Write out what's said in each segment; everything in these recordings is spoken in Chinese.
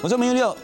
我是明佑。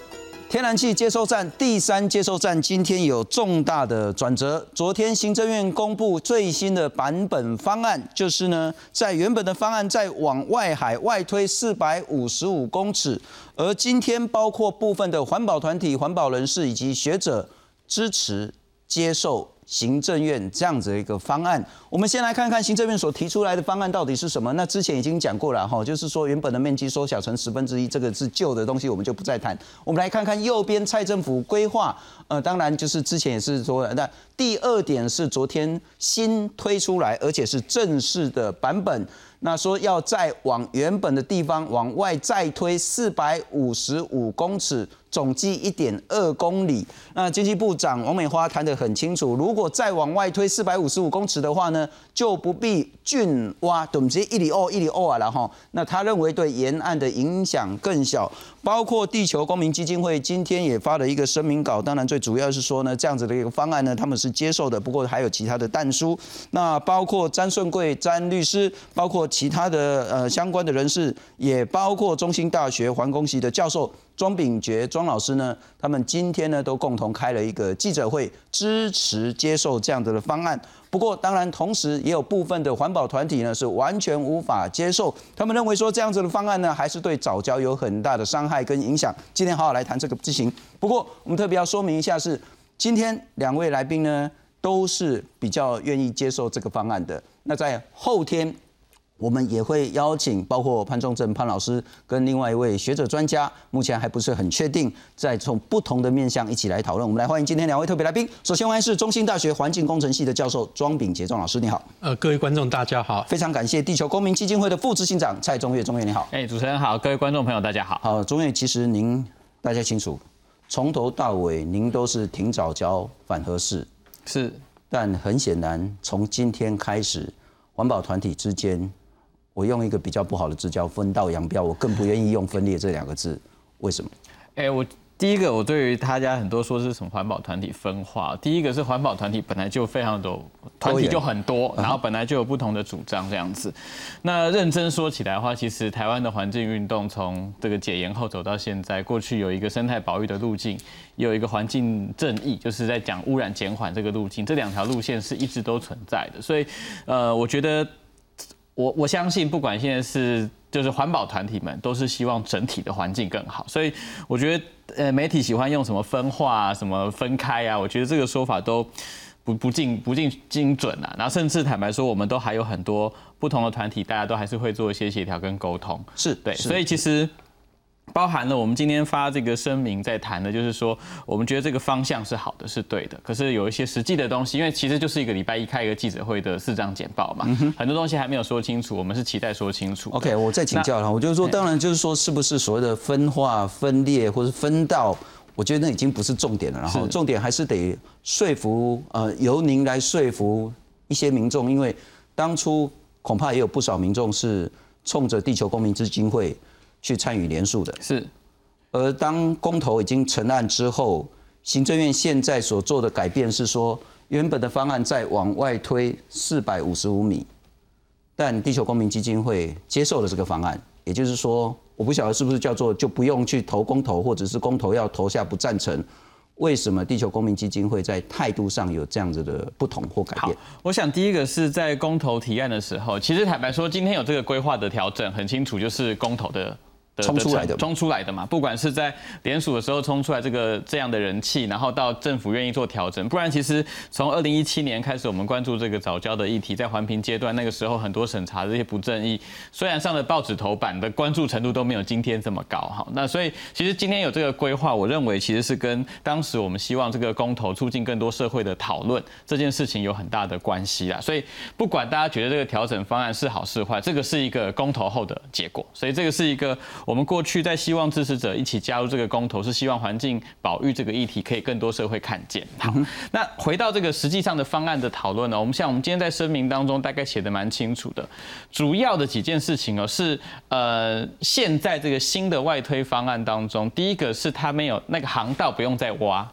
天然气接收站第三接收站今天有重大的转折。昨天行政院公布最新的版本方案，就是呢，在原本的方案再往外海外推455公尺，而今天包括部分的环保团体、环保人士以及学者支持接受行政院这样子的一个方案。我们先来看看行政院所提出来的方案到底是什么。那之前已经讲过了哈，就是说原本的面积缩小成1/10，这个是旧的东西，我们就不再谈。我们来看看右边蔡政府规划，当然就是之前也是说，那第二点是昨天新推出来，而且是正式的版本。那说要再往原本的地方往外再推455公尺，总计1.2公里。那经济部长王美花谈得很清楚，如果再往外推455公尺的话呢，就不必浚挖，对不对？一里欧啊了哈。那他认为对沿岸的影响更小，包括地球公民基金会今天也发了一个声明稿，当然最主要是说呢，这样子的一个方案呢，他们是接受的，不过还有其他的但书。那包括詹顺贵詹律师，包括其他的相关的人士，也包括中兴大学环工系的教授庄秉觉庄老师呢，他们今天呢都共同开了一个记者会，支持接受这样的方案。不过当然同时也有部分的环保团体呢是完全无法接受，他们认为说这样子的方案呢还是对藻礁有很大的伤害跟影响。今天好好来谈这个事情。不过我们特别要说明一下是，今天两位来宾呢都是比较愿意接受这个方案的。那在后天，我们也会邀请包括潘仲正潘老师跟另外一位学者专家，目前还不是很确定，再从不同的面向一起来讨论。我们来欢迎今天两位特别来宾。首先欢迎是中兴大学环境工程系的教授庄秉觉庄老师，你好。各位观众大家好。非常感谢地球公民基金会的副执行长蔡宗岳，宗岳你好。主持人好，各位观众朋友大家好。好，宗岳，其实您大家清楚，从头到尾您都是挺藻礁反核四，是，但很显然从今天开始，环保团体之间，我用一个比较不好的字叫分道扬镳，我更不愿意用分裂这两个字，为什么？我第一个，我对于大家很多说是什么环保团体分化，第一个是环保团体本来就非常多，团体就很多，然后本来就有不同的主张这样子。那认真说起来的话，其实台湾的环境运动从这个解严后走到现在，过去有一个生态保育的路径，也有一个环境正义，就是在讲污染减缓这个路径，这两条路线是一直都存在的。所以，我觉得。我相信，不管现在是就是环保团体们，都是希望整体的环境更好。所以我觉得，媒体喜欢用什么分化啊、什么分开啊，我觉得这个说法都不尽精准啊。然后甚至坦白说，我们都还有很多不同的团体，大家都还是会做一些协调跟沟通。是对，所以其实。包含了我们今天发这个声明在谈的，就是说我们觉得这个方向是好的，是对的。可是有一些实际的东西，因为其实就是一个礼拜一开一个记者会的4张简报嘛，很多东西还没有说清楚，我们是期待说清楚。OK， 我再请教了，我就是说，当然就是说，是不是所谓的分化、分裂或是分道？我觉得那已经不是重点了，然后重点还是得说服，由您来说服一些民众，因为当初恐怕也有不少民众是冲着地球公民基金会。去参与联署的是，而当公投已经成案之后，行政院现在所做的改变是说，原本的方案再往外推455米，但地球公民基金会接受了这个方案，也就是说，我不晓得是不是叫做就不用去投公投，或者是公投要投下不赞成。为什么地球公民基金会在态度上有这样子的不同或改变？我想第一个是在公投提案的时候，其实坦白说，今天有这个规划的调整，很清楚就是公投的。冲出来的嘛，不管是在联署的时候冲出来这样的人气，然后到政府愿意做调整，不然其实从2017年开始，我们关注这个藻礁的议题，在环评阶段那个时候，很多审查这些不正义，虽然上了报纸头版的关注程度都没有今天这么高哈。那所以其实今天有这个规划，我认为其实是跟当时我们希望这个公投促进更多社会的讨论这件事情有很大的关系啦。所以不管大家觉得这个调整方案是好是坏，这个是一个公投后的结果，所以这个是一个。我们过去在希望支持者一起加入这个公投，是希望环境保育这个议题可以更多社会看见。好，那回到这个实际上的方案的讨论呢，我们像我们今天在声明当中大概写得蛮清楚的，主要的几件事情哦是现在这个新的外推方案当中，第一个是它没有那个航道不用再挖。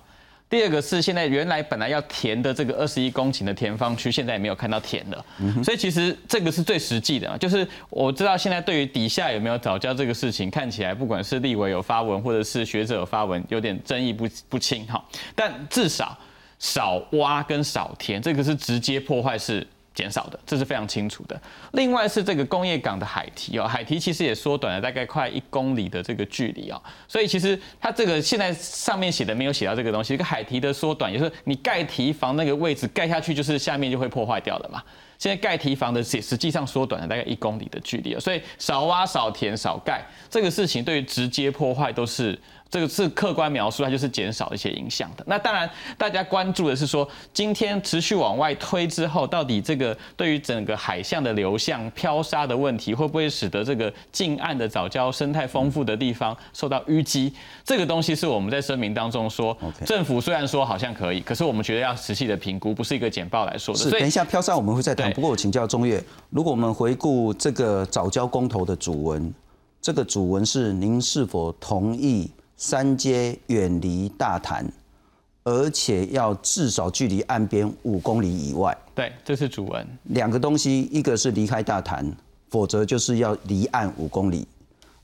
第二个是现在原来本来要填的这个21公顷的田方区，现在也没有看到填了，所以其实这个是最实际的，就是我知道现在对于底下有没有藻礁这个事情，看起来不管是立委有发文或者是学者有发文，有点争议不清哈，但至少少挖跟少填，这个是直接破坏是减少的，这是非常清楚的。另外是这个工业港的海堤哦，海堤其实也缩短了大概快1公里的这个距离哦，所以其实它这个现在上面写的没有写到这个东西，这个海堤的缩短，也就是你盖堤防那个位置盖下去，就是下面就会破坏掉了嘛。现在盖堤防的实际上缩短了大概1公里的距离，所以少挖、少填、少盖这个事情，对于直接破坏都是这个是客观描述，它就是减少一些影响的。那当然，大家关注的是说，今天持续往外推之后，到底这个对于整个海象的流向、漂沙的问题，会不会使得这个近岸的藻礁生态丰富的地方受到淤积？这个东西是我们在声明当中说， okay. 政府虽然说好像可以，可是我们觉得要仔细的评估，不是一个简报来说的。是，等一下漂沙我们会再谈。不过我请教中岳，如果我们回顾这个藻礁公投的主文，这个主文是您是否同意三接远离大潭，而且要至少距离岸边5公里以外？对，这是主文。两个东西，一个是离开大潭，否则就是要离岸5公里，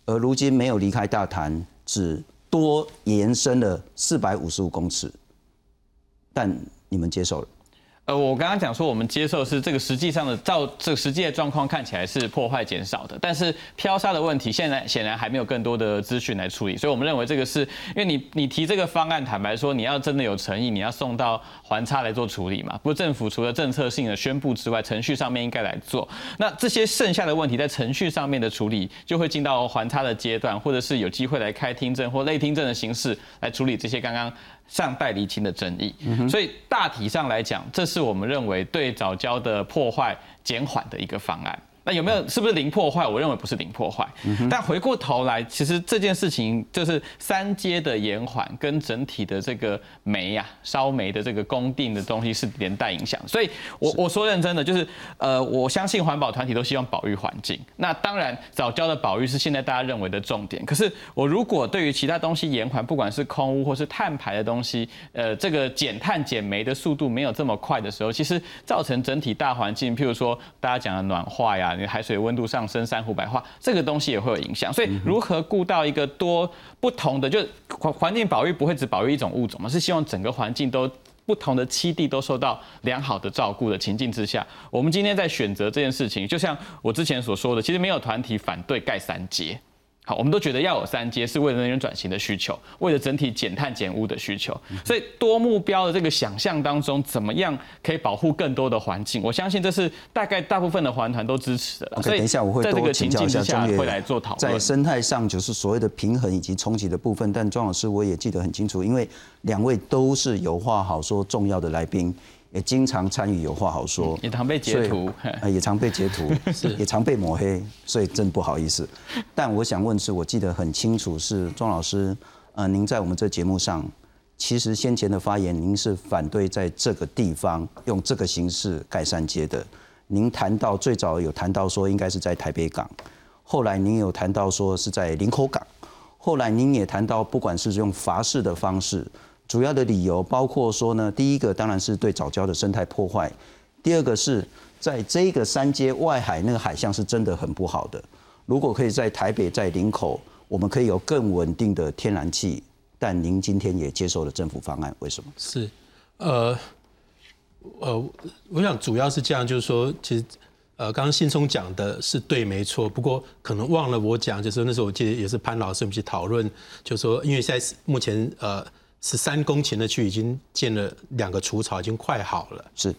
而如今没有离开大潭，只多延伸了455公尺，但你们接受了。我刚刚讲说，我们接受的是这个实际上的照这个实际的状况看起来是破坏减少的，但是漂沙的问题现在显然还没有更多的资讯来处理，所以我们认为这个是因为你提这个方案，坦白说你要真的有诚意，你要送到环差来做处理嘛。不过政府除了政策性的宣布之外，程序上面应该来做。那这些剩下的问题在程序上面的处理，就会进到环差的阶段，或者是有机会来开听证或类听证的形式来处理这些刚刚上代厘清的争议。所以大体上来讲，这是我们认为对藻礁的破坏减缓的一个方案。那有没有是不是零破坏？我认为不是零破坏。但回过头来，其实这件事情就是三接的延缓跟整体的这个煤啊、烧煤的这个供电的东西是连带影响。所以我说认真的，就是我相信环保团体都希望保育环境。那当然，藻礁的保育是现在大家认为的重点。可是我如果对于其他东西延缓，不管是空污或是碳排的东西，这个减碳减煤的速度没有这么快的时候，其实造成整体大环境，譬如说大家讲的暖化呀。海水温度上升、珊瑚白化，这个东西也会有影响。所以，如何顾到一个多不同的，就环境保育不会只保育一种物种嘛，是希望整个环境都不同的栖地都受到良好的照顾的情境之下，我们今天在选择这件事情，就像我之前所说的，其实没有团体反对盖三接。好，我们都觉得要有三接是为了能源转型的需求，为了整体减碳减污的需求，所以多目标的这个想象当中，怎么样可以保护更多的环境？我相信这是大概大部分的环团都支持的。所以等一下我会多请教一下中岳，会来做讨论在生态上就是所谓的平衡以及冲击的部分。但庄老师我也记得很清楚，因为两位都是有话好说重要的来宾，也经常参与有话好说，也常被截图，也常被抹黑，所以真不好意思。但我想问是，我记得很清楚是庄老师，您在我们这节目上，其实先前的发言，您是反对在这个地方用这个形式盖三接的。您谈到最早有谈到说应该是在台北港，后来您有谈到说是在林口港，后来您也谈到不管是用罚式的方式。主要的理由包括说呢，第一个当然是对藻礁的生态破坏，第二个是在这个三接外海那个海象是真的很不好的。如果可以在台北、在林口，我们可以有更稳定的天然气。但您今天也接受了政府方案，为什么？是，我想主要是这样，就是说，其实刚刚信聪讲的是对没错，不过可能忘了我讲，就是那时候我记得也是潘老师我们去讨论，就是说因为现在目前13公顷的区已经建了2个储槽，已经快好了。是，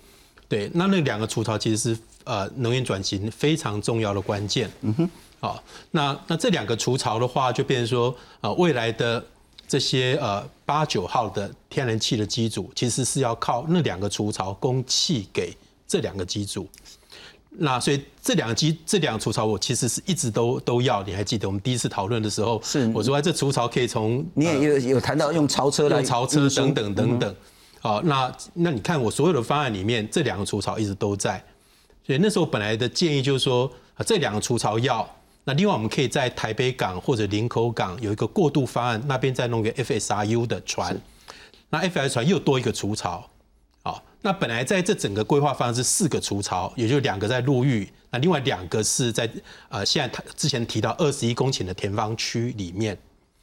对。那2个储槽其实是能源转型非常重要的关键。好，那这2个储槽的话，就变成说未来的这些8、9号的天然气的机组，其实是要靠那2个储槽供气给这2个机组。那所以这两个储槽我其实是一直都要，你还记得我们第一次讨论的时候，是我说这储槽可以从你也有谈到用槽车来槽车等等等等，好，那你看我所有的方案里面这2个储槽一直都在，所以那时候本来的建议就是说这2个储槽要，那另外我们可以在台北港或者林口港有一个过渡方案，那边再弄个 FSRU 的船，那 FIS 船又多一个储槽，好，那本来在这整个规划方案是4个储槽，也就2个在陆域，那另外2个是在现在之前提到21公顷的田方区里面，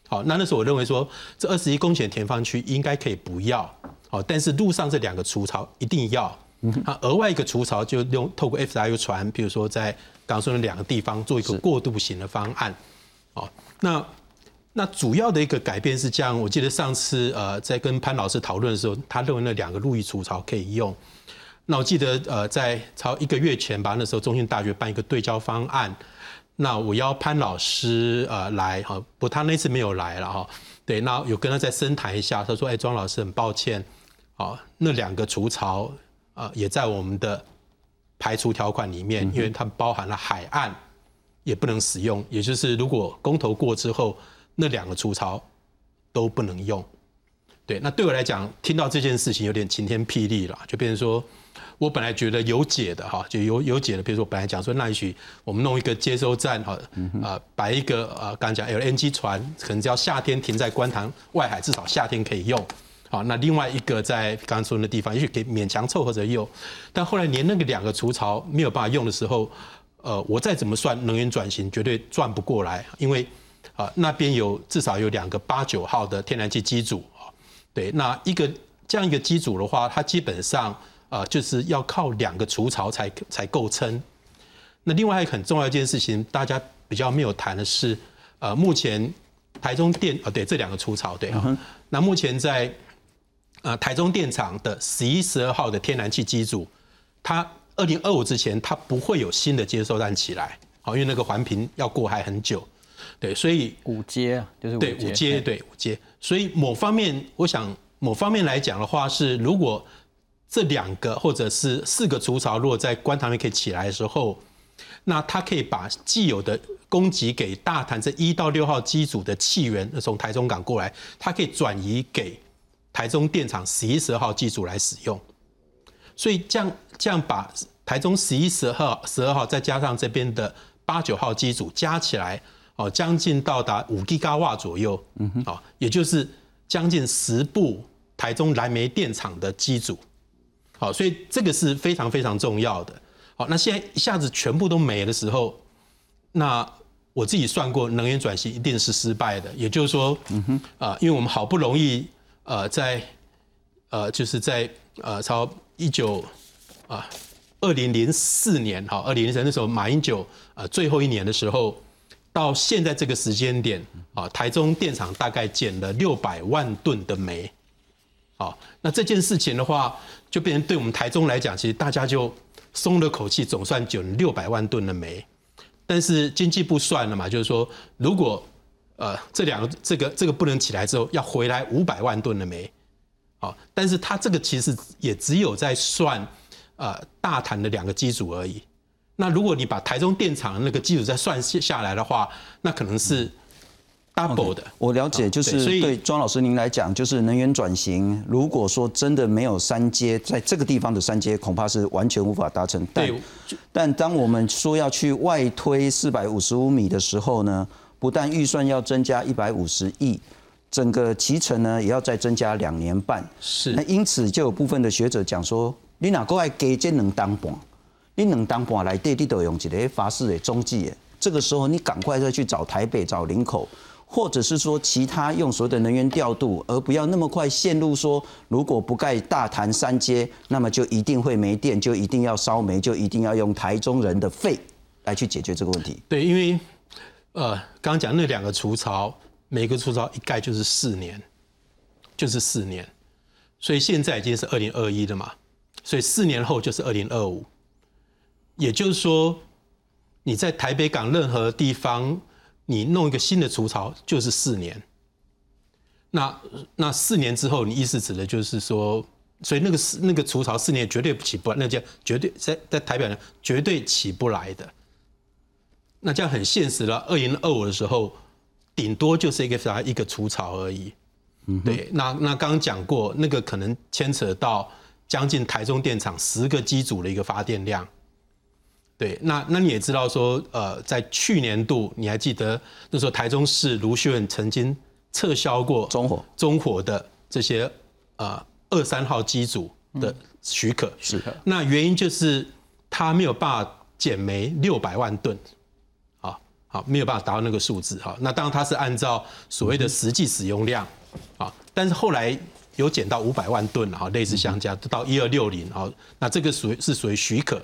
好，那时候我认为说这21公顷的田方区应该可以不要，好，但是路上这2个储槽一定要，那额外一个储槽就用透过 FIS 船，比如说在刚刚说的2个地方做一个过渡型的方案，好，那主要的一个改变是这样，我记得上次在跟潘老师讨论的时候，他认为那2个陆域储槽可以用。那我记得在超1个月前吧，那时候中兴大学办一个对焦方案，那我邀潘老师来哈，不过他那次没有来了哈。对，那有跟他再深谈一下，他说：“哎，庄老师，很抱歉，好，那2个储槽也在我们的排除条款里面，因为它包含了海岸也不能使用，也就是如果公投过之后。”那2个储槽都不能用，对，那对我来讲，听到这件事情有点晴天霹雳了，就变成说，我本来觉得有解的哈，就有解的，比如说我本来讲说，那也许我们弄一个接收站哈，摆一个刚讲 LNG 船，可能只要夏天停在观塘外海，至少夏天可以用，好，那另外一个在刚刚说的地方，也许可以勉强凑合着用，但后来连那个2个储槽没有办法用的时候，我再怎么算能源转型，绝对转不过来，因为。那边有至少有2个8、9号的天然气机组，对，那这样一个机组的话，它基本上就是要靠2个储槽才够撑。那另外还有很重要一件事情，大家比较没有谈的是，目前台中电对这2个储槽对啊，那目前在台中电厂的11、12号的天然气机组，它2025之前它不会有新的接收站起来，好，因为那个环评要过还很久。对，所以5阶就是5阶，对5阶。所以某方面，我想某方面来讲的话是，如果这2个或者是4个储槽如果在观塘面可以起来的时候，那它可以把既有的供给给大潭这1到6号机组的气源从台中港过来，它可以转移给台中电厂11、12号机组来使用。所以这样把台中11、12号再加上这边的8、9号机组加起来。哦，将近到达5吉瓦左右，哦，也就是将近10部台中燃煤电厂的机组，好，所以这个是非常非常重要的。好，那现在一下子全部都没的时候，那我自己算过，能源转型一定是失败的。也就是说，因为我们好不容易就是在超2004年哈，2003那时候马英九最后一年的时候。到现在这个时间点，台中电厂大概减了600万吨的煤，好，那这件事情的话，就变成对我们台中来讲，其实大家就松了口气，总算减了600万吨的煤。但是经济部算了嘛，就是说，如果这个不能起来之后，要回来500万吨的煤，好，但是它这个其实也只有在算大潭的2个机组而已。那如果你把台中电厂那个基础再算下来的话，那可能是 double 的。Okay, 我了解，就是对庄老师您来讲，就是能源转型，如果说真的没有3阶，在这个地方的3阶恐怕是完全无法达成。但当我们说要去外推455米的时候呢，不但预算要增加150亿。整个期程呢，也要再增加2年半。是。那因此就有部分的学者讲说，你哪个爱给这2当半？你2当半来对，你都用一个法式的中继，这个时候你赶快再去找台北、找林口，或者是说其他用所有的能源调度，而不要那么快陷入说，如果不盖大潭3阶，那么就一定会没电，就一定要烧煤，就一定要用台中人的肺来去解决这个问题。对，因为刚刚讲那2个储槽，每个储槽一盖就是4年，就是4年，所以现在已经是2021了嘛，所以4年后就是2025。也就是说，你在台北港任何地方，你弄一个新的储槽就是4年。那4年之后，你意思指的就是说，所以那个储槽4年绝对起不来，那叫绝对在台北绝对起不来的。那这样很现实了。2025的时候，顶多就是一个储槽而已。对，那刚刚讲过，那个可能牵扯到将近台中电厂10个机组的一个发电量。对，那你也知道说，在去年度，你还记得那时候台中市卢秀燕曾经撤销过中火的这些2、3号机组的许可。是的。那原因就是它没有办法减煤600万吨，好，没有办法达到那个数字。好，那当然它是按照所谓的实际使用量，好，但是后来有减到500万吨了，类似相加到1260，好，那这个属于许可。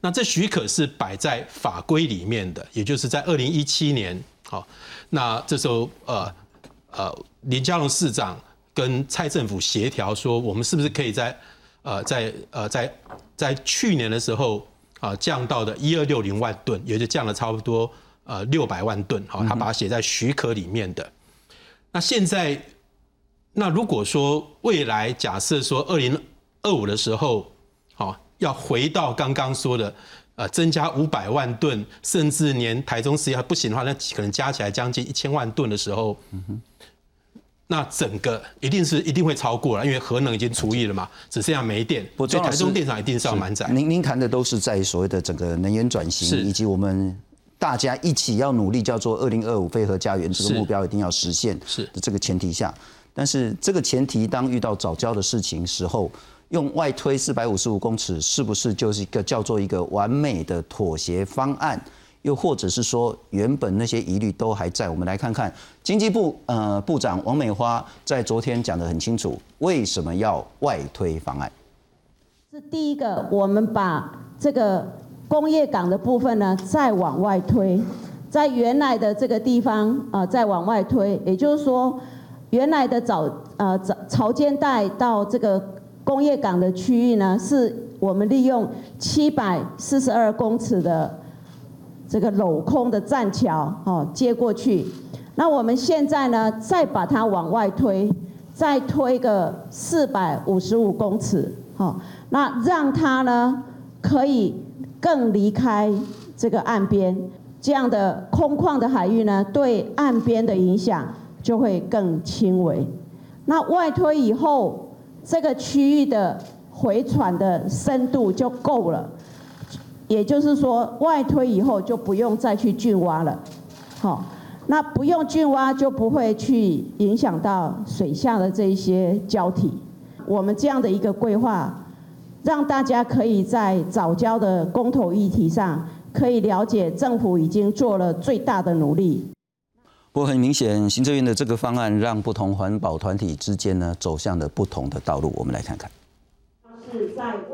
那这许可是摆在法规里面的，也就是在2017年，好，那这时候林佳龙市长跟蔡政府协调说，我们是不是可以在去年的时候啊降到的1260万吨，也就降了差不多600万吨，好，他把它写在许可里面的。那现在，那如果说未来假设说2025的时候，好，要回到刚刚说的，增加500万吨，甚至连台中市要不行的话，那可能加起来将近1000万吨的时候，那整个一定会超过了，因为核能已经除役了嘛，只剩下煤电，所以台中电厂一定是要满载。您谈的都是在所谓的整个能源转型，以及我们大家一起要努力叫做2025非核家园这个目标一定要实现的这个前提下，但是这个前提当遇到藻礁的事情时候。用外推455公尺，是不是就是一个叫做一个完美的妥协方案？又或者是说，原本那些疑虑都还在？我们来看看经济部部长王美花在昨天讲得很清楚，为什么要外推方案？是第一个，我们把这个工业港的部分呢再往外推，在原来的这个地方再往外推，也就是说，原来的潮间带到这个。工业港的区域呢，是我们利用742公尺的这个镂空的栈桥接过去。那我们现在呢，再把它往外推，再推个455公尺，那让它呢可以更离开这个岸边，这样的空旷的海域呢，对岸边的影响就会更轻微。那外推以后。这个区域的回船的深度就够了，也就是说外推以后就不用再去浚挖了，好，那不用浚挖就不会去影响到水下的这些礁体。我们这样的一个规划，让大家可以在藻礁的公投议题上，可以了解政府已经做了最大的努力。不过很明显，行政院的这个方案让不同环保团体之间呢走向了不同的道路。我们来看看。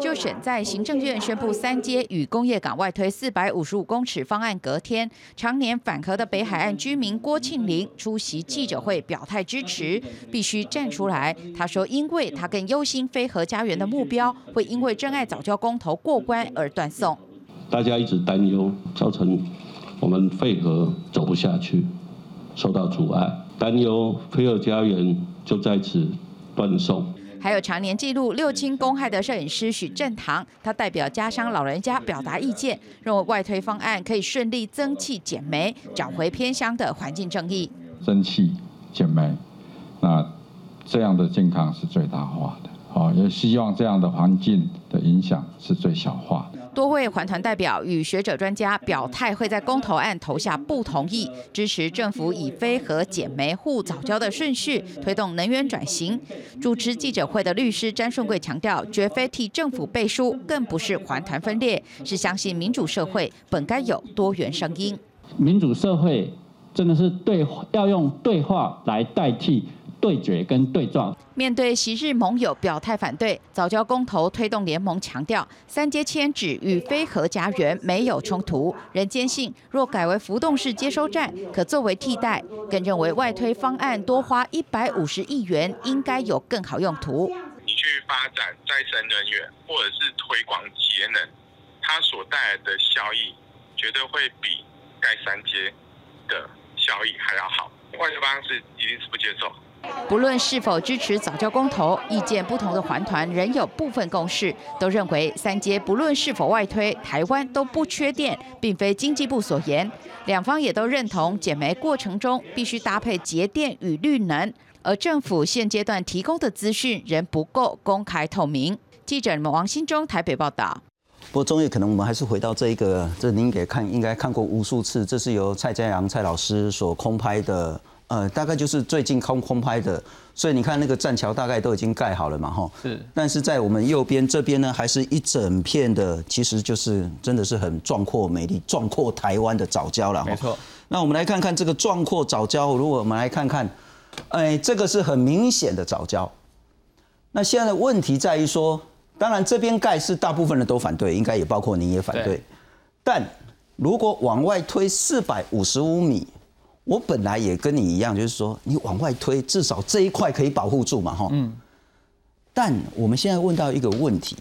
就选在行政院宣布3接与工业港外推455公尺方案隔天，常年反核的北海岸居民郭庆林出席记者会表态支持，必须站出来。他说，因为他更忧心非核家园的目标会因为珍爱藻礁公投过关而断送。大家一直担忧，造成我们废核走不下去。受到阻碍，担忧非核家园就在此断送。还有常年记录六轻公害的摄影师许正堂，他代表家商老人家表达意见，认为外推方案可以顺利增气减煤，找回偏乡的环境正义。增气减煤，那这样的健康是最大化的，也希望这样的环境的影响是最小化的。多位环团代表与学者专家表态，会在公投案投下不同意，支持政府以非核减煤护藻礁的顺序推动能源转型。主持记者会的律师詹顺贵强调，绝非替政府背书，更不是环团分裂，是相信民主社会本该有多元声音。民主社会真的是要用对话来代替。对决跟对撞。面对昔日盟友表态反对，藻礁公投推动联盟强调，3接迁址与非核家园没有冲突，仍坚信若改为浮动式接收站，可作为替代。更认为外推方案多花150亿元，应该有更好用途。你去发展再生能源，或者是推广节能，它所带来的效益，绝对会比盖3接的效益还要好。外推方式一定是不接受。不论是否支持藻礁公投，意见不同的环团仍有部分共识，都认为3接不论是否外推，台湾都不缺电，并非经济部所言。两方也都认同减煤过程中必须搭配节电与绿能，而政府现阶段提供的资讯仍不够公开透明。记者王新忠台北报道。不过，终于可能我们还是回到这一个，这您应该看过无数次，这是由蔡佳阳蔡老师所空拍的。大概就是最近空拍的，所以你看那个栈桥大概都已经盖好了嘛，哈。是。但是在我们右边这边呢，还是一整片的，其实就是真的是很壮阔美丽、壮阔台湾的藻礁了。没错。那我们来看看这个壮阔藻礁，如果我们来看看，这个是很明显的藻礁。那现在的问题在于说，当然这边盖是大部分人都反对，应该也包括你也反对。但如果往外推455米。我本来也跟你一样，就是说你往外推，至少这一块可以保护住嘛，哈。嗯。但我们现在问到一个问题，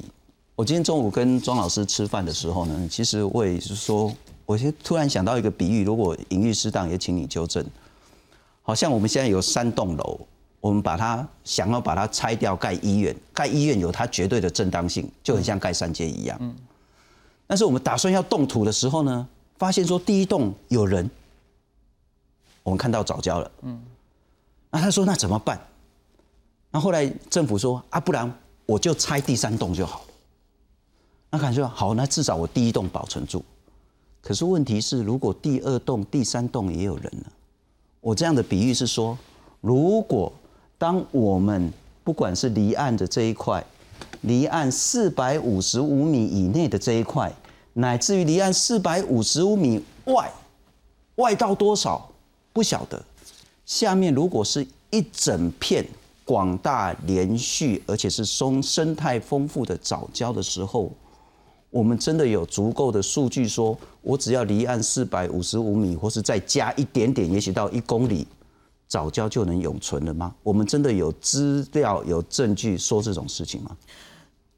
我今天中午跟庄老师吃饭的时候呢，其实我也是说，我突然想到一个比喻，如果隐喻适当，也请你纠正。好像我们现在有3栋楼，我们把它想要把它拆掉盖医院，盖医院有它绝对的正当性，就很像盖三街一样。嗯。但是我们打算要动土的时候呢，发现说第一栋有人。我们看到藻礁了，嗯，那他说那怎么办？那后来政府说啊，不然我就拆第3栋就好了。那感觉好，那至少我第1栋保存住。可是问题是，如果第2栋、第3栋也有人呢？我这样的比喻是说，如果当我们不管是离岸的这一块，离岸455米以内的这一块，乃至于离岸455米外到多少？不晓得，下面如果是一整片广大连续，而且是生态丰富的藻礁的时候，我们真的有足够的数据说，我只要离岸455米，或是再加一点点，也许到1公里，藻礁就能永存了吗？我们真的有资料、有证据说这种事情吗？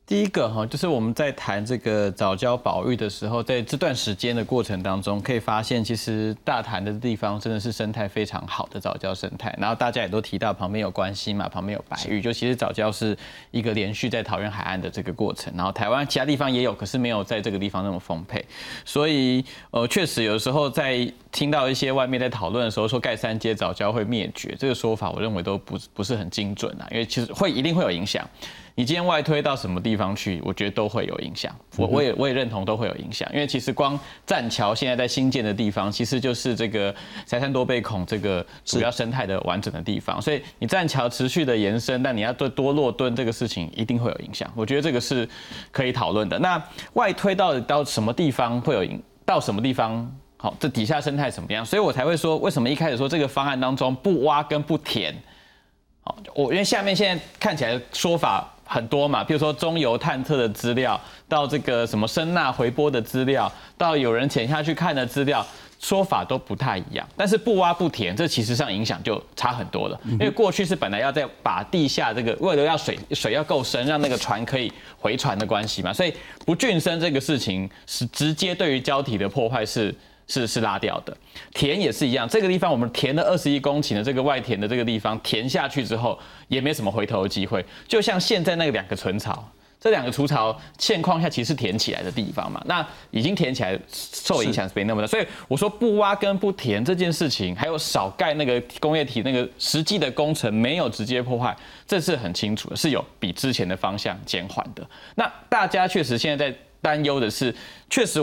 第一个哈，就是我们在谈这个藻礁保育的时候，在这段时间的过程当中，可以发现其实大潭的地方真的是生态非常好的藻礁生态。然后大家也都提到旁边有关西嘛，旁边有白玉，就其实藻礁是一个连续在桃园海岸的这个过程。然后台湾其他地方也有，可是没有在这个地方那么丰沛。所以确实有时候在听到一些外面在讨论的时候说盖三接藻礁会灭绝，这个说法我认为都不是很精准啊，因为其实一定会有影响。你今天外推到什么地方去，我觉得都会有影响。我也认同都会有影响，因为其实光栈桥现在在新建的地方，其实就是这个柴山多贝孔这个主要生态的完整的地方。所以你栈桥持续的延伸，但你要对多落墩这个事情一定会有影响。我觉得这个是可以讨论的。那外推到什么地方会有影？到什么地方？好，这底下生态怎么样？所以我才会说，为什么一开始说这个方案当中不挖跟不填？好，因为下面现在看起来的说法。很多嘛，譬如说中油探测的资料，到这个什么声纳回波的资料，到有人潜下去看的资料，说法都不太一样。但是不挖不填，这其实上影响就差很多了。因为过去是本来要再把地下这个为了要水要够深，让那个船可以回船的关系嘛，所以不浚深这个事情是直接对于礁体的破坏是拉掉的。填也是一样，这个地方我们填了21公顷的这个外填的这个地方，填下去之后也没什么回头的机会。就像现在那2个存槽，这2个除槽现况下其实是填起来的地方嘛，那已经填起来受影响是没那么大。所以我说不挖跟不填这件事情，还有少盖那个工业体那个实际的工程没有直接破坏，这是很清楚的，是有比之前的方向减缓的。那大家确实现在在担忧的是，确实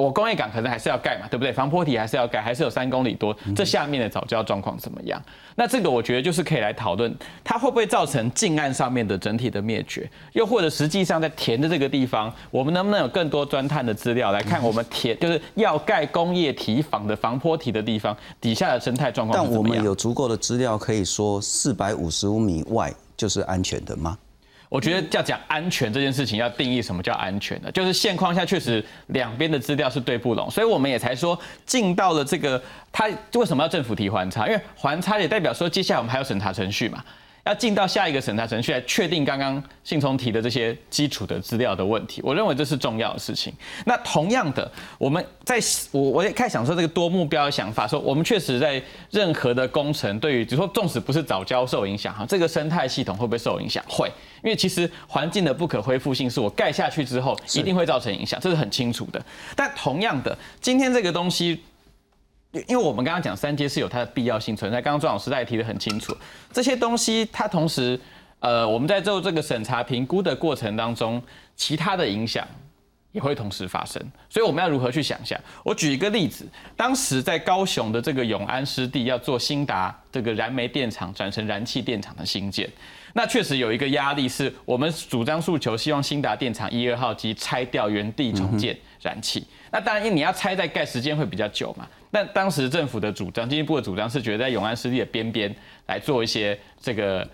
我工业港可能还是要盖嘛，对不对？防波堤还是要盖，还是有3公里多，这下面的藻礁状况怎么样？那这个我觉得就是可以来讨论，它会不会造成近岸上面的整体的灭绝？又或者实际上在填的这个地方，我们能不能有更多钻探的资料来看我们填就是要盖工业堤防的防波堤的地方底下的生态状况？但我们有足够的资料可以说455米外就是安全的吗？我觉得要讲安全这件事情，要定义什么叫安全的，就是现况下确实两边的资料是对不拢，所以我们也才说进到了这个，他为什么要政府提环差？因为环差也代表说接下来我们还有审查程序嘛，要进到下一个审查程序来确定刚刚信聪提的这些基础的资料的问题，我认为这是重要的事情。那同样的，我们我也开始想说这个多目标的想法，说我们确实在任何的工程，对于比如说纵使不是藻礁受影响，这个生态系统会不会受影响？会，因为其实环境的不可恢复性是我盖下去之后一定会造成影响，这是很清楚的。但同样的，今天这个东西。因为我们刚刚讲三接是有它的必要性存在，刚刚庄老师也提得很清楚，这些东西它同时，我们在做这个审查评估的过程当中，其他的影响也会同时发生。所以我们要如何去想一下？我举一个例子，当时在高雄的这个永安湿地要做兴达这个燃煤电厂转成燃气电厂的兴建，那确实有一个压力是，我们主张诉求希望兴达电厂1、2号机拆掉原地重建燃气。那当然，因为你要拆再盖时间会比较久嘛。但当时政府的主张，经济部的主张是觉得在永安湿地的边边来做一些这个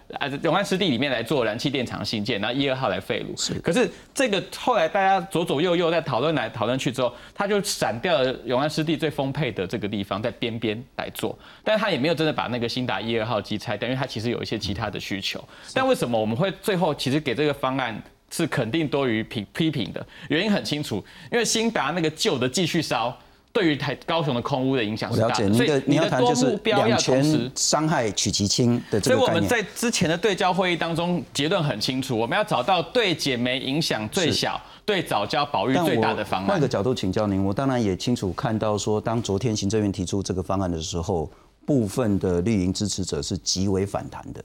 永安湿地里面来做燃气电厂兴建，然后1、2号来废炉。可是这个后来大家左右在讨论来讨论去之后，他就闪掉了永安湿地最丰沛的这个地方，在边边来做，但他也没有真的把那个兴达1、2号机拆掉，因为他其实有一些其他的需求。但为什么我们会最后其实给这个方案？是肯定多于批评的，原因很清楚，因为兴达那个旧的继续烧，对于高雄的空污的影响是大的。所以你的多目标要同时伤害取其轻的这个概念。所以我们在之前的对焦会议当中结论很清楚，我们要找到对减煤影响最小、对藻礁保育最大的方案。换个角度请教您，我当然也清楚看到说，当昨天行政院提出这个方案的时候，部分的绿营支持者是极为反弹的。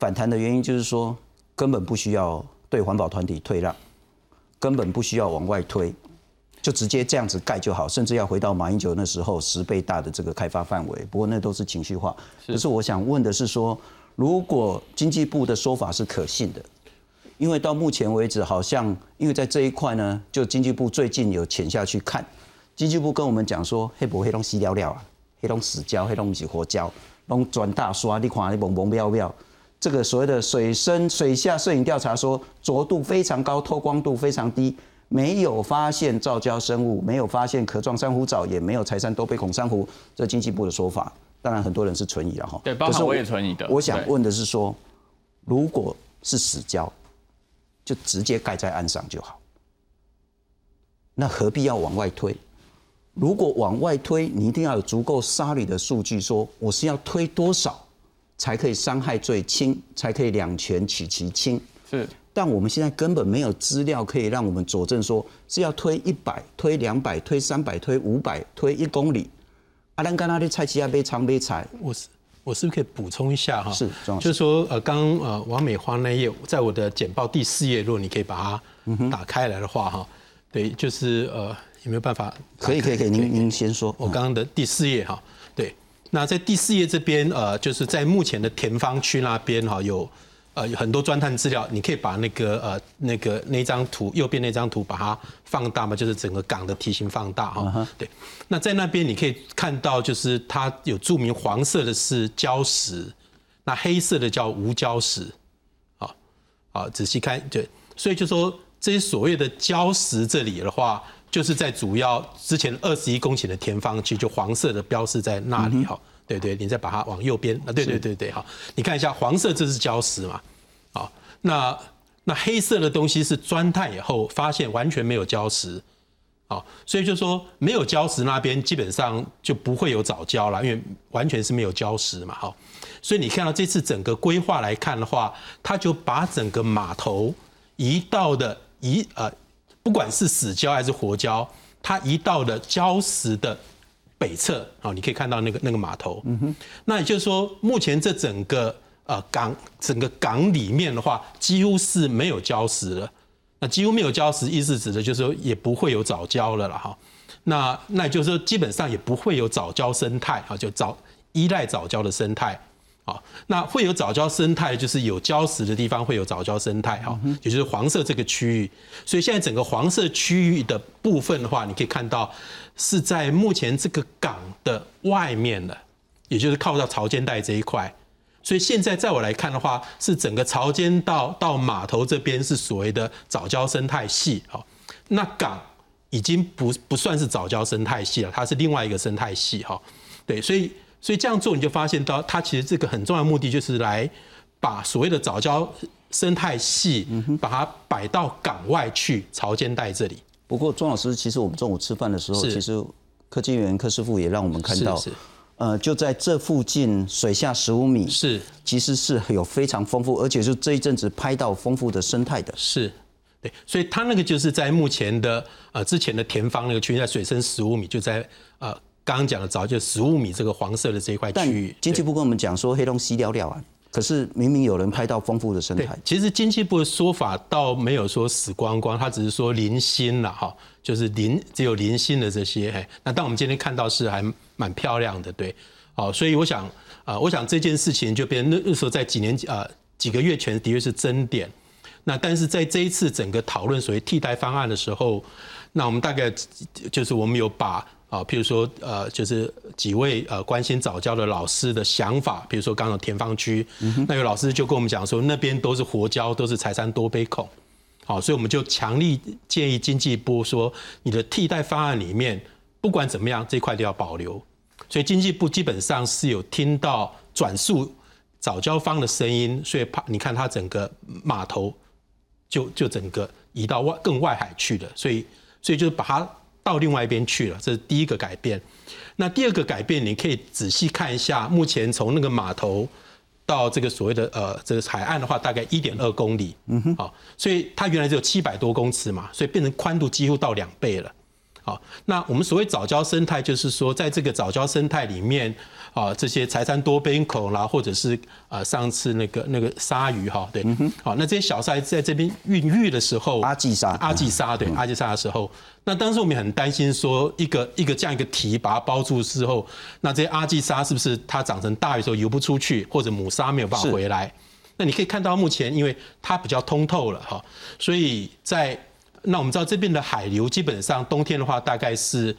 反弹的原因就是说，根本不需要。对环保团体退让，根本不需要往外推，就直接这样子盖就好，甚至要回到马英九那时候10倍大的这个开发范围。不过那都是情绪化。可是我想问的是说，如果经济部的说法是可信的，因为到目前为止好像因为在这一块呢，就经济部最近有潜下去看，经济部跟我们讲说，黑不黑东西了了啊，黑东死胶，黑东不是活胶，拢转大刷，你看你蹦蹦飘飘。这个所谓的水深水下摄影调查说，浊度非常高，透光度非常低，没有发现藻礁生物，没有发现壳状珊瑚藻，也没有柴山多杯孔珊瑚。这经济部的说法，当然很多人是存疑了哈。对，包括我也存疑的。我想问的是说，如果是死礁，就直接盖在岸上就好，那何必要往外推？如果往外推，你一定要有足够solid的数据，说我是要推多少？才可以伤害最轻，才可以两全取其轻。是，但我们现在根本没有资料可以让我们佐证说是要推100、推200、推300、推500、推1公里。阿兰甘那的菜鸡要被长被踩，我是不是可以补充一下哈？是，就是说刚王美花那页，在我的简报第4页，如果你可以把它打开来的话哈，对，就是有没有办法？可以，您先说。我刚刚的第4页哈，对。那在第4页这边，就是在目前的田方区那边哈，有很多钻探资料，你可以把那张图右边那张图把它放大嘛，就是整个港的题型放大哈。对，那在那边你可以看到，就是它有注明黄色的是礁石，那黑色的叫无礁石。好，仔细看，对，所以就说这些所谓的礁石这里的话。就是在主要之前21公顷的田方区，就黄色的标示在那里哈，对，你再把它往右边啊，对，好，你看一下黄色这是礁石嘛，好，那黑色的东西是钻探以后发现完全没有礁石，好，所以就说没有礁石那边基本上就不会有藻礁了，因为完全是没有礁石嘛，好，所以你看到这次整个规划来看的话，它就把整个码头移到的不管是死礁还是活礁，它移到了礁石的北侧，你可以看到那个码头。那也就是说，目前这整个港里面的话，几乎是没有礁石了。那几乎没有礁石，意思指的就是说也不会有藻礁了啦哈。那也就是说，基本上也不会有藻礁生态啊，就依赖藻礁的生态。好，那会有藻礁生态，就是有礁石的地方会有藻礁生态，哈，也就是黄色这个区域。所以现在整个黄色区域的部分的话，你可以看到是在目前这个港的外面了，也就是靠到潮间带这一块。所以现在在我来看的话，是整个潮间到码头这边是所谓的藻礁生态系，好，那港已经不算是藻礁生态系了，它是另外一个生态系，哈，对，所以这样做，你就发现到它其实这个很重要的目的就是来把所谓的藻礁生态系，把它摆到港外去潮间带这里。不过庄老师，其实我们中午吃饭的时候，其实科技员柯师傅也让我们看到，就在这附近水下15米，是其实是有非常丰富，而且就这一阵子拍到丰富的生态的。是。对，所以它那个就是在目前的之前的田方那个区域，在水深15米，就在刚刚讲的早就15米这个黄色的这一块区域，但经济部跟我们讲说黑洞西了了啊，可是明明有人拍到丰富的生态。其实经济部的说法倒没有说死光光，他只是说零星了哈，就是只有零星的这些。那但我们今天看到是还蛮漂亮的，对。好，所以我想这件事情就变成那时候在几个月前的确是争点。那但是在这一次整个讨论所谓替代方案的时候，那我们大概就是我们有把譬如说就是几位关心藻礁的老师的想法，比如说刚刚田芳居，那有老师就跟我们讲说那边都是活礁，都是柴山多杯孔，好，所以我们就强力建议经济部说，你的替代方案里面不管怎么样这块都要保留。所以经济部基本上是有听到转述藻礁方的声音，所以你看它整个码头就整个移到更外海去了，所以就是把它到另外一边去了，这是第一个改变。那第二个改变，你可以仔细看一下，目前从那个码头到这个所谓的这个海岸的话，大概 1.2 公里，好，所以它原来只有700多公尺嘛，所以变成宽度几乎到2倍了。好，那我们所谓藻礁生态，就是说，在这个藻礁生态里面，这些柴山多边孔啦，或者是上次那个鲨鱼哈，对，好，那这些小鲨在这边孕育的时候，阿济鲨，对，阿济鲨的时候，那当时我们也很担心说，一个这样一个蹄把它包住之后，那这些阿济鲨是不是它长成大鱼的时候游不出去，或者母鲨没有办法回来？那你可以看到目前，因为它比较通透了哈，所以在那我们知道这边的海流基本上冬天的话，大概是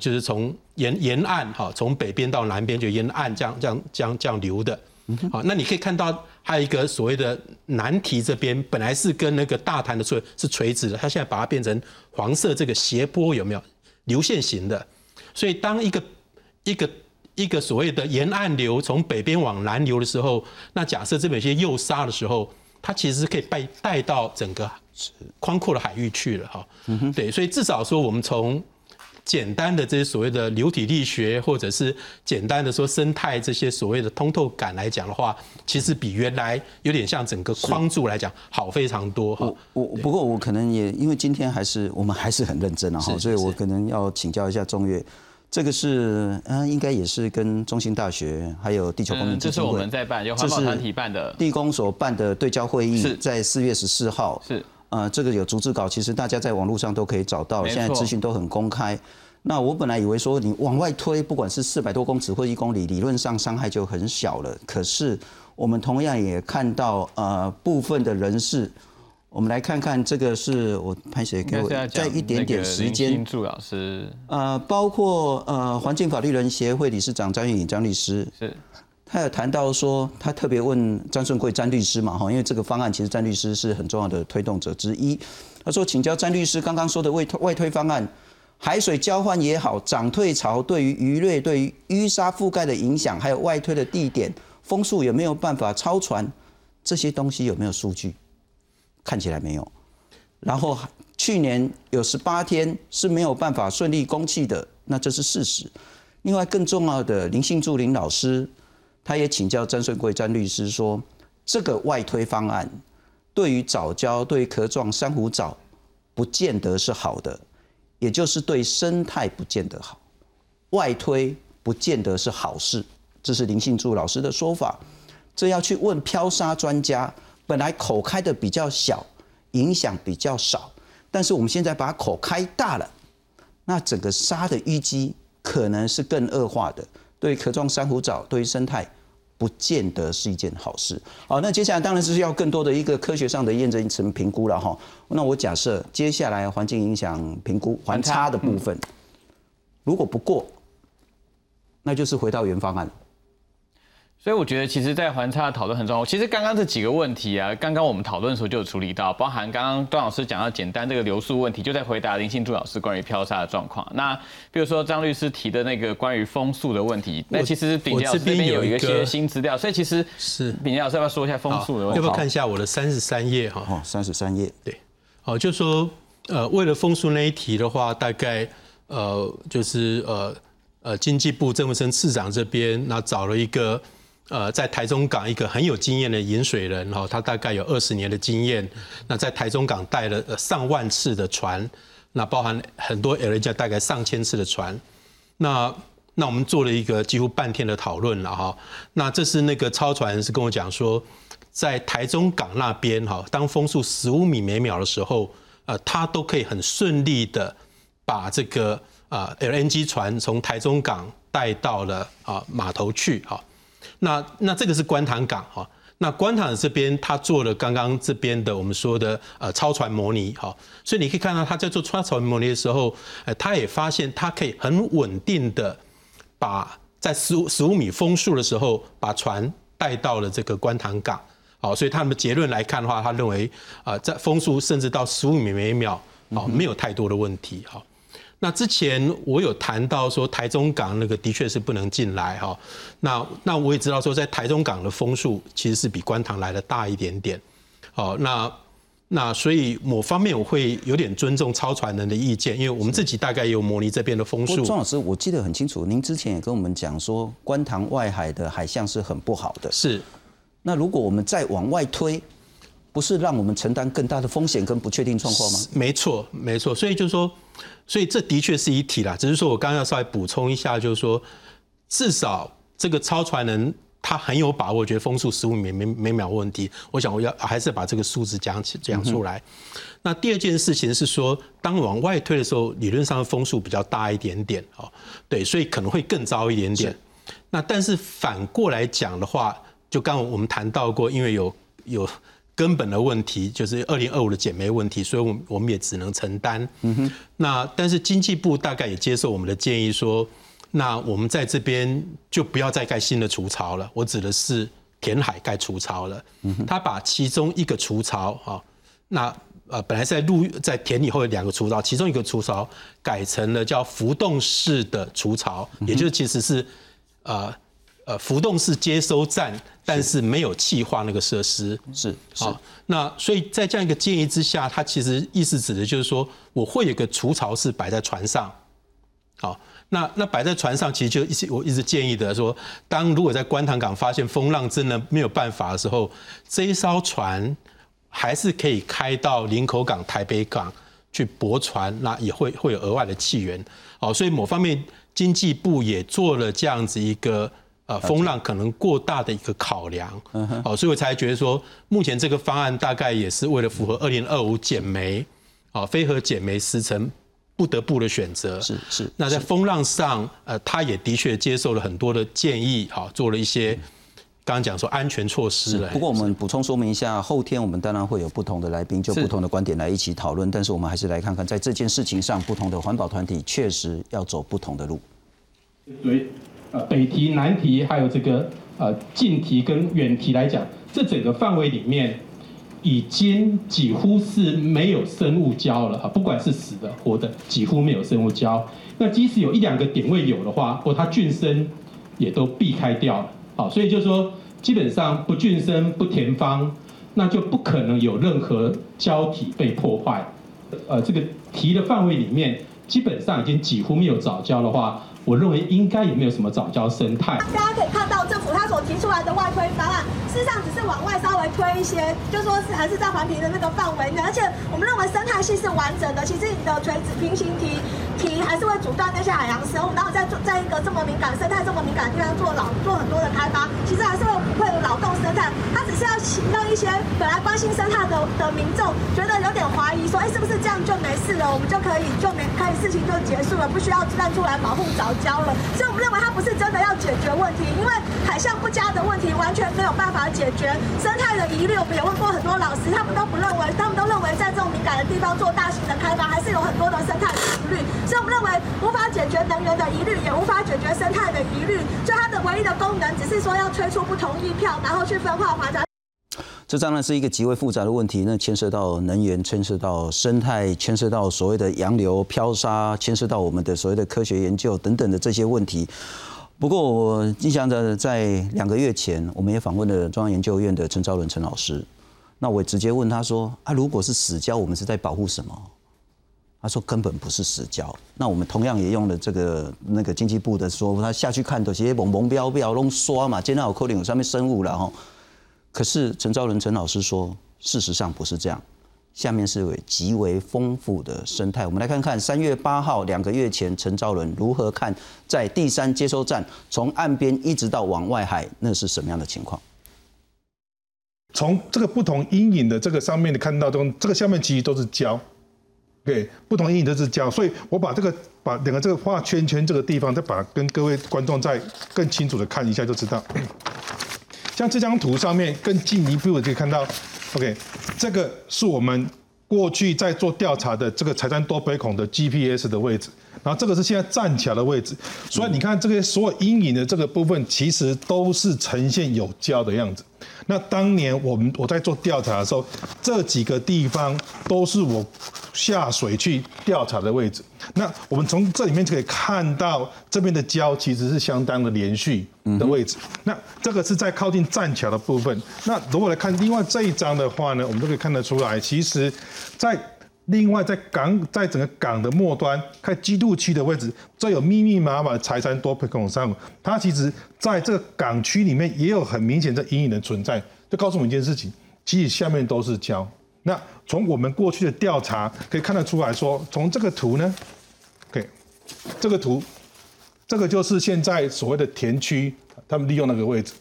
就是从沿岸哈，从北边到南边就沿岸这样流的。好，那你可以看到还有一个所谓的南堤这边，本来是跟那个大潭的是垂直的，它现在把它变成黄色这个斜坡，有没有流线型的？所以当一个所谓的沿岸流从北边往南流的时候，那假设这边有些幼鲨的时候，它其实是可以带到整个宽阔的海域去了哈，对，所以至少说我们从简单的这些所谓的流体力学，或者是简单的说生态这些所谓的通透感来讲的话，其实比原来有点像整个框住来讲好非常多哈。不过我可能也因为今天我们还是很认真啊哈，所以我可能要请教一下仲岳。这个是应该也是跟中兴大学还有地球公民基金会，这是我们在办，由环保团体办的，地公所办的对焦会议，在4月14号是。这个有逐字稿，其实大家在网络上都可以找到，现在资讯都很公开。那我本来以为说你往外推，不管是400多公尺或1公里，理论上伤害就很小了。可是我们同样也看到，部分的人士，我们来看看这个是我拍谁给我在一点点时间。林柱老师，包括环境法律人协会理事长张玉颖张律师是。他有谈到说，他特别问詹顺贵詹律师嘛，因为这个方案其实詹律师是很重要的推动者之一。他说，请教詹律师，刚刚说的外推方案，海水交换也好，涨退潮对于鱼类、对于淤沙覆盖的影响，还有外推的地点、风速有没有办法超船，这些东西有没有数据？看起来没有。然后去年有18天是没有办法顺利供气的，那这是事实。另外更重要的，林信柱林老师。他也请教詹顺贵詹律师说，这个外推方案对于藻礁、对于壳状珊瑚藻不见得是好的，也就是对生态不见得好，外推不见得是好事，这是林信柱老师的说法。这要去问漂沙专家，本来口开的比较小，影响比较少，但是我们现在把口开大了，那整个沙的淤积可能是更恶化的。对壳状珊瑚藻，对于生态，不见得是一件好事。好，那接下来当然是要更多的一个科学上的验证层评估了哈。那我假设接下来环境影响评估环差的部分，如果不过，那就是回到原方案。所以我觉得，其实，在环差的讨论很重要。其实刚刚这几个问题啊，刚刚我们讨论的时候就有处理到，包含刚刚段老师讲到简单这个流速问题，就在回答林信柱老师关于漂沙的状况。那比如说张律师提的那个关于风速的问题，那其实秉杰老师这边有一些新资料，所以其实是秉杰老师要不要说一下风速的问题？要不要看一下我的33页哈？哦，33页，对，哦，就说为了风速那一题的话，大概就是经济部郑文生次长这边那找了一个。在台中港一个很有经验的引水人哈，他大概有20年的经验，那在台中港带了上万次的船，那包含很多 LNG 大概上千次的船，那那我们做了一个几乎半天的讨论了哈。那这是那个超船是跟我讲说，在台中港那边哈，当风速15米每秒的时候，它都可以很顺利的把这个LNG 船从台中港带到了码头去哈。那这个是观塘港哈。那观塘这边，他做了刚刚这边的我们说的超船模拟，哈，所以你可以看到他在做超船模拟的时候，他也发现他可以很稳定的把在15米风速的时候，把船带到了这个观塘港，好，所以他们结论来看的话，他认为在风速甚至到15米每秒，没有太多的问题，哈。那之前我有谈到说台中港那个的确是不能进来哈，那我也知道说在台中港的风速其实是比观塘来的大一点点，好，那所以某方面我会有点尊重超船人的意见，因为我们自己大概也有模拟这边的风速。庄老师，我记得很清楚，您之前也跟我们讲说观塘外海的海象是很不好的，是。那如果我们再往外推，不是让我们承担更大的风险跟不确定状况吗？没错，没错。所以就是说，所以这的确是一体啦。只是说我刚刚要稍微补充一下，就是说，至少这个超船人他很有把握，觉得风速15米每秒问题。我想我要还是把这个数字讲出来。那第二件事情是说，当往外推的时候，理论上风速比较大一点点哦，对，所以可能会更糟一点点。那但是反过来讲的话，就刚刚我们谈到过，因为有根本的问题就是2025的减煤问题，所以我们也只能承担。那但是经济部大概也接受我们的建议说，那我们在这边就不要再盖新的储槽了。我指的是填海盖储槽了。他把其中一个储槽啊，那本来在填以后有两个储槽，其中一个储槽改成了叫浮动式的储槽，也就是其实是浮动式接收站，但是没有气化那个设施，是好。那所以在这样一个建议之下，它其实意思指的就是说，我会有一个储槽是摆在船上，好，那摆在船上，其实就我一直建议的说，当如果在观塘港发现风浪真的没有办法的时候，这一艘船还是可以开到林口港、台北港去泊船，那也会有额外的气源，好，所以某方面经济部也做了这样子一个。风浪可能过大的一个考量，好，所以我才觉得说，目前这个方案大概也是为了符合2025减煤，啊，非核减煤时程不得不的选择。是。那在风浪上，他也的确接受了很多的建议，好，做了一些刚刚讲说安全措施了。不过我们补充说明一下，后天我们当然会有不同的来宾，就不同的观点来一起讨论。但是我们还是来看看，在这件事情上，不同的环保团体确实要走不同的路。对。北题、南题，还有这个近题跟远题来讲，这整个范围里面已经几乎是没有生物礁了啊，不管是死的、活的，几乎没有生物礁。那即使有一两个点位有的话，或它浚深也都避开掉了啊，所以就是说基本上不浚深、不填方，那就不可能有任何礁体被破坏。这个题的范围里面，基本上已经几乎没有藻礁的话。我认为应该也没有什么藻礁生态。大家可以看到，政府他所提出来的外推方案，事实上只是往外稍微推一些，就说是还是在环评的那个范围内。而且我们认为生态系是完整的，其实你的垂直平行题还是会阻断那些海洋生物，然后在一个这么敏感生态这么敏感的地方做很多的开发，其实还是会扰动生态。它只是要让一些本来关心生态的民众觉得有点怀疑，说是不是这样就没事了，我们就可以事情就结束了，不需要站出来保护藻。所以我们认为它不是真的要解决问题，因为海象不佳的问题完全没有办法解决。生态的疑虑，我们也问过很多老师，他们都认为在这种敏感的地方做大型的开发，还是有很多的生态疑虑。所以我们认为无法解决能源的疑虑，也无法解决生态的疑虑，所以它的唯一的功能只是说要推出不同意票，然后去分化华侨。这当然是一个极为复杂的问题，那牵涉到能源，牵涉到生态，牵涉到所谓的洋流漂沙，牵涉到我们的所谓的科学研究等等的这些问题。不过我印象着在2个月前，我们也访问了中央研究院的陈昭伦陈老师，那我直接问他说啊，如果是死礁，我们是在保护什么？他说根本不是死礁。那我们同样也用了这个那个经济部的说，他下去看都是蒙标标弄刷嘛，今天有可能有上面生物了哈。可是陈昭伦陈老师说，事实上不是这样，下面是极为丰富的生态。我们来看看3月8号，2个月前陈昭伦如何看在第3接收站从岸边一直到往外海，那是什么样的情况？从这个不同阴影的这个上面的看到中，这个下面其实都是礁，对，不同阴影都是礁，所以我把两个这个画圈圈这个地方，再把跟各位观众再更清楚的看一下就知道。像这张图上面更进一步的可以看到 ，OK， 这个是我们过去在做调查的这个柴山多杯孔的 GPS 的位置，然后这个是现在栈桥的位置，所以你看这个所有阴影的这个部分，其实都是呈现有礁的样子。那当年我在做调查的时候，这几个地方都是我下水去调查的位置。那我们从这里面就可以看到，这边的礁其实是相当的连续的位置。那这个是在靠近栈桥的部分。那如果来看另外这一张的话呢，我们都可以看得出来，其实在另外在整个港的末端，看居住区的位置，这有密密麻麻的柴山多杯孔珊瑚，它其实在这个港区里面也有很明显的阴影的存在，就告诉我们一件事情，其实下面都是礁。那从我们过去的调查可以看得出来说，从这个图呢，okay， 这个图，这个就是现在所谓的田区，他们利用那个位置，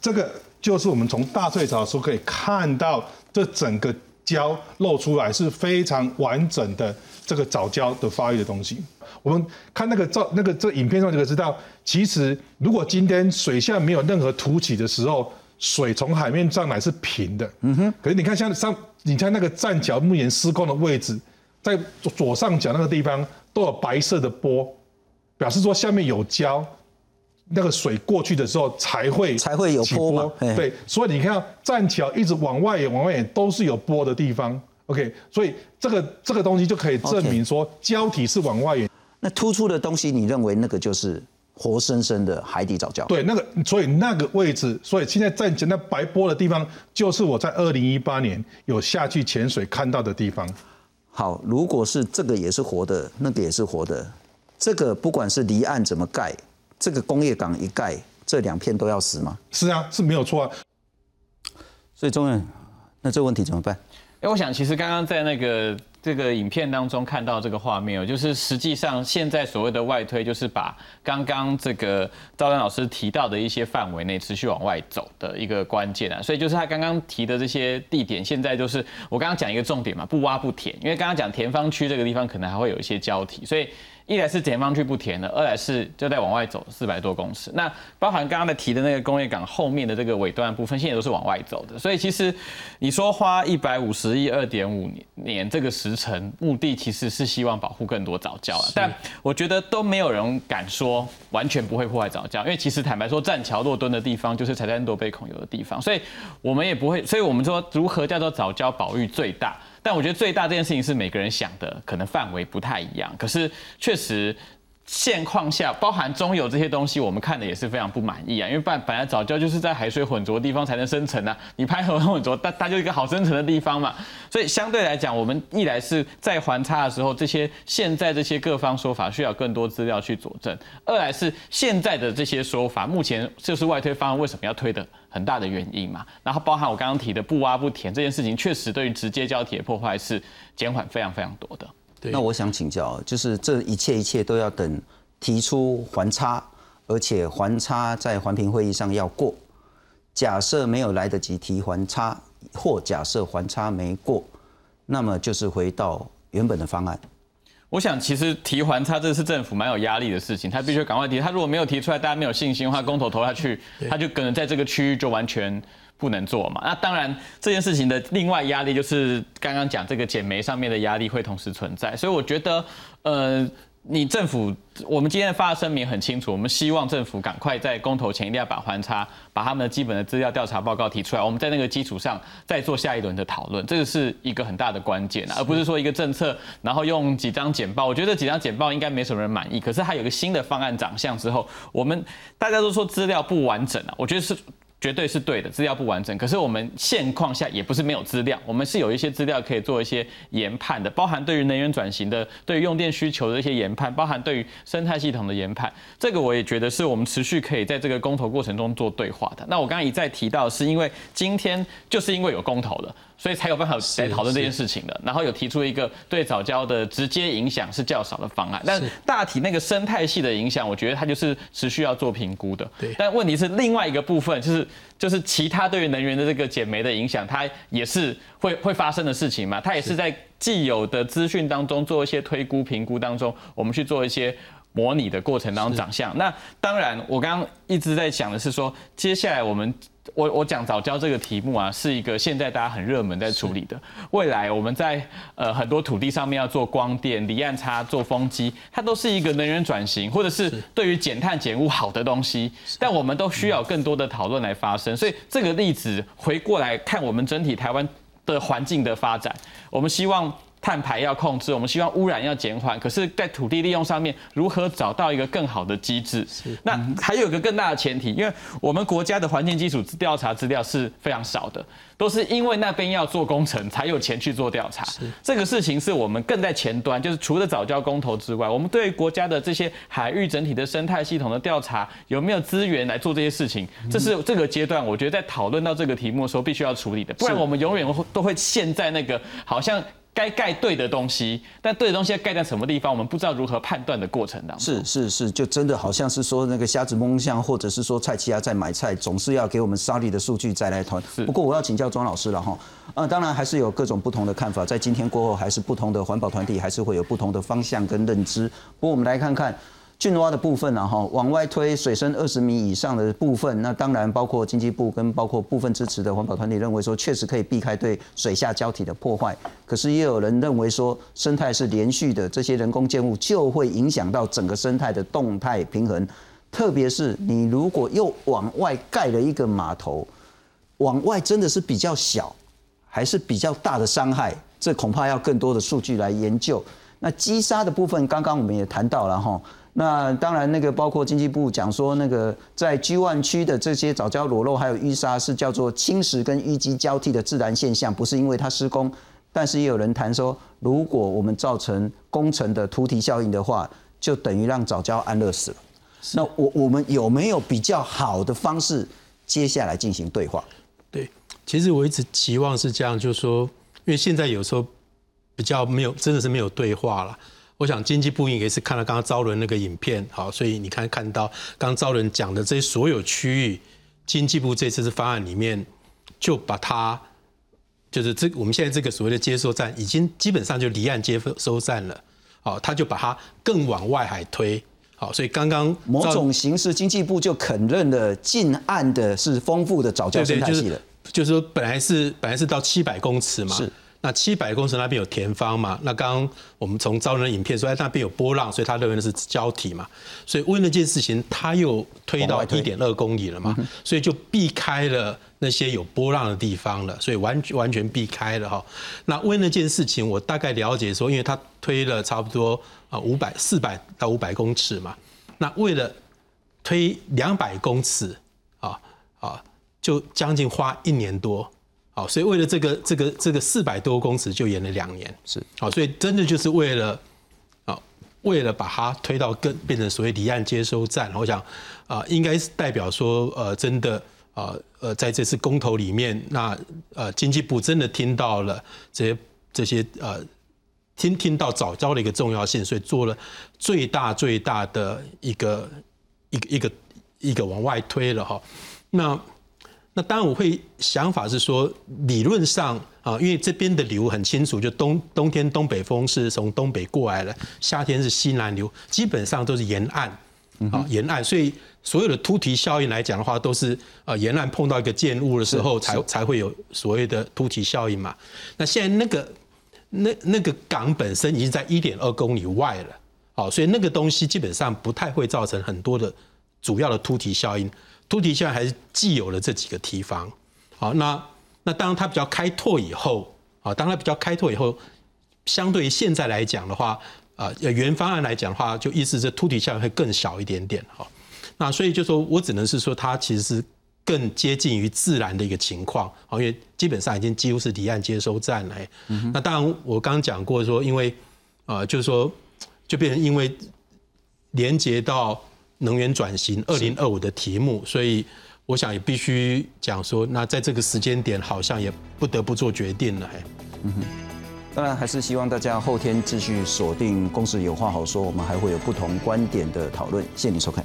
这个就是我们从大退潮的时候可以看到这整个礁露出来是非常完整的这个藻礁的发育的东西。我们看那个这影片上就可以知道，其实如果今天水下没有任何凸起的时候，水从海面上来是平的。可是你看像你看那个栈桥目前施工的位置，在左上角那个地方都有白色的波，表示说下面有礁。那个水过去的时候才会有波嘛，对，所以你看栈桥一直往外都是有波的地方 ，OK， 所以这个东西就可以证明说礁体是往外延。那突出的东西，你认为那个就是活生生的海底藻礁？对，那个所以那个位置，所以现在栈桥那白波的地方，就是我在2018年有下去潜水看到的地方。好，如果是这个也是活的，那个也是活的，这个不管是离岸怎么盖。这个工业港一盖，这2片都要死吗？是啊，是没有错啊。所以中原，那这个问题怎么办？我想其实刚刚在那个这个影片当中看到这个画面，就是实际上现在所谓的外推，就是把刚刚这个昭伦老师提到的一些范围内持续往外走的一个关键啊。所以就是他刚刚提的这些地点，现在就是我刚刚讲一个重点嘛，不挖不填，因为刚刚讲田方区这个地方可能还会有一些礁体，所以。一来是田方区不填了，二来是就在往外走400多公尺。那包含刚刚的提的那个工业港后面的这个尾端的部分，现在都是往外走的。所以其实你说花150亿 2.5 年这个时程，目的其实是希望保护更多藻礁啊。但我觉得都没有人敢说完全不会破坏藻礁，因为其实坦白说，栈桥落墩的地方就是柴山多杯孔有的地方，所以我们也不会。所以我们说如何叫做藻礁保育最大？但我觉得最大这件事情是每个人想的可能范围不太一样，可是确实现况下，包含中游这些东西，我们看的也是非常不满意啊，因为本来藻礁就是在海水混浊的地方才能生成啊，你拍很混浊，它就一个好生成的地方嘛，所以相对来讲，我们一来是在环差的时候，现在这些各方说法需要更多资料去佐证，二来是现在的这些说法，目前就是外推方案为什么要推的？很大的原因嘛，然后包含我刚刚提的不挖不填这件事情，确实对于直接礁体的破坏是减缓非常非常多的。那我想请教，就是这一切都要等提出环差，而且环差在环评会议上要过。假设没有来得及提环差，或假设环差没过，那么就是回到原本的方案。我想，其实提环差这是政府蛮有压力的事情，他必须赶快提。他如果没有提出来，大家没有信心的话，公投投下去，他就可能在这个区域就完全不能做嘛。那当然，这件事情的另外压力就是刚刚讲这个减煤上面的压力会同时存在。所以我觉得，你政府，我们今天发的声明很清楚，我们希望政府赶快在公投前一定要把环差、把他们的基本的资料调查报告提出来，我们在那个基础上再做下一轮的讨论，这个是一个很大的关键啊，而不是说一个政策，然后用几张简报，我觉得几张简报应该没什么人满意，可是它有个新的方案长相之后，大家都说资料不完整啊，我觉得是。绝对是对的，资料不完整。可是我们现况下也不是没有资料，我们是有一些资料可以做一些研判的，包含对于能源转型的、对于用电需求的一些研判，包含对于生态系统的研判。这个我也觉得是我们持续可以在这个公投过程中做对话的。那我刚刚一再提到，是因为今天就是因为有公投了，所以才有办法来讨论这件事情的。然后有提出一个对藻礁的直接影响是较少的方案，但大体那个生态系的影响，我觉得它就是持续要做评估的。对，但问题是另外一个部分就是其他对于能源的这个减煤的影响，它也是会发生的事情嘛？它也是在既有的资讯当中做一些推估评估当中，我们去做一些模拟的过程当中长相。那当然，我刚刚一直在想的是说，接下来我讲藻礁这个题目啊，是一个现在大家很热门在处理的。未来我们在很多土地上面要做光电、离岸差、做风机，它都是一个能源转型，或者是对于减碳减污好的东西。但我们都需要更多的讨论来发生。所以这个例子回过来看，我们整体台湾的环境的发展，我们希望碳排要控制，我们希望污染要减缓，可是，在土地利用上面，如何找到一个更好的机制？那还有一个更大的前提，因为我们国家的环境基础调查资料是非常少的，都是因为那边要做工程才有钱去做调查。这个事情是我们更在前端，就是除了藻礁公投之外，我们对国家的这些海域整体的生态系统的调查有没有资源来做这些事情，这是这个阶段我觉得在讨论到这个题目的时候必须要处理的，不然我们永远都会陷在那个好像该盖对的东西，但对的东西要盖在什么地方，我们不知道如何判断的过程当中。是，就真的好像是说那个瞎子摸象，或者是说菜市仔在买菜，总是要给我们solid的数据再来谈。不过我要请教庄老师了哈，当然还是有各种不同的看法，在今天过后，还是不同的环保团体还是会有不同的方向跟认知。不过我们来看看浚挖的部分啊，哈，往外推水深20米以上的部分，那当然包括经济部跟包括部分支持的环保团体认为说，确实可以避开对水下礁体的破坏。可是也有人认为说，生态是连续的，这些人工建物就会影响到整个生态的动态平衡。特别是你如果又往外盖了一个码头，往外真的是比较小，还是比较大的伤害？这恐怕要更多的数据来研究。那积沙的部分，刚刚我们也谈到了哈。那当然，那个包括经济部讲说，那个在G1区的这些藻礁裸露还有淤沙是叫做侵蚀跟淤积交替的自然现象，不是因为它施工。但是也有人谈说，如果我们造成工程的突堤效应的话，就等于让藻礁安乐死了。那我们有没有比较好的方式，接下来进行对话？对，其实我一直期望是这样，就是说，因为现在有时候比较没有，真的是没有对话了。我想经济部也是看了刚刚昭伦那个影片，好，所以你看到刚刚昭伦讲的这些所有区域，经济部这次的方案里面就把它就是我们现在这个所谓的接收站已经基本上就离岸接收站了，好，他就把它更往外海推，好，所以刚刚某种形式经济部就肯认了近岸的是丰富的藻礁生态系了，就是说本来是到700公尺嘛。那700公尺那边有田方嘛？那刚刚我们从招人的影片说，哎，那边有波浪，所以他认为那是礁体嘛。所以为那件事情，他又推到1.2公里了嘛，所以就避开了那些有波浪的地方了，所以完全避开了哈。那为那件事情，我大概了解说，因为他推了差不多400到500公尺嘛。那为了推200公尺啊，就将近花1年多。好，所以为了这个400多公尺就演了2年，是好，所以真的就是为了把它推到更变成所谓离岸接收站，我想应该是代表说真的在这次公投里面，那经济部真的听到了这些听到藻礁的一个重要性，所以做了最大的一个往外推了哈，那当然，我会想法是说，理论上啊，因为这边的流很清楚，就冬天东北风是从东北过来了，夏天是西南流，基本上都是沿岸，啊，沿岸，所以所有的突堤效应来讲的话，都是沿岸碰到一个建物的时候才会有所谓的突堤效应嘛。那现在那个港本身已经在1.2公里外了，好，所以那个东西基本上不太会造成很多的主要的突堤效应。突堤效应还是既有了这几个堤防，好，那当它比较开拓以后，啊，当它比较开拓以后，相对于现在来讲的话，原方案来讲的话，就意思是突堤效应会更小一点点，好，那所以就说我只能是说它其实是更接近于自然的一个情况，因为基本上已经几乎是离岸接收站了。那当然，我刚讲过说，因为就是说，就变成因为连接到能源转型2025的题目，所以我想也必须讲说，那在这个时间点，好像也不得不做决定了。当然，还是希望大家后天继续锁定《公视有话好说》，我们还会有不同观点的讨论。谢谢您收看。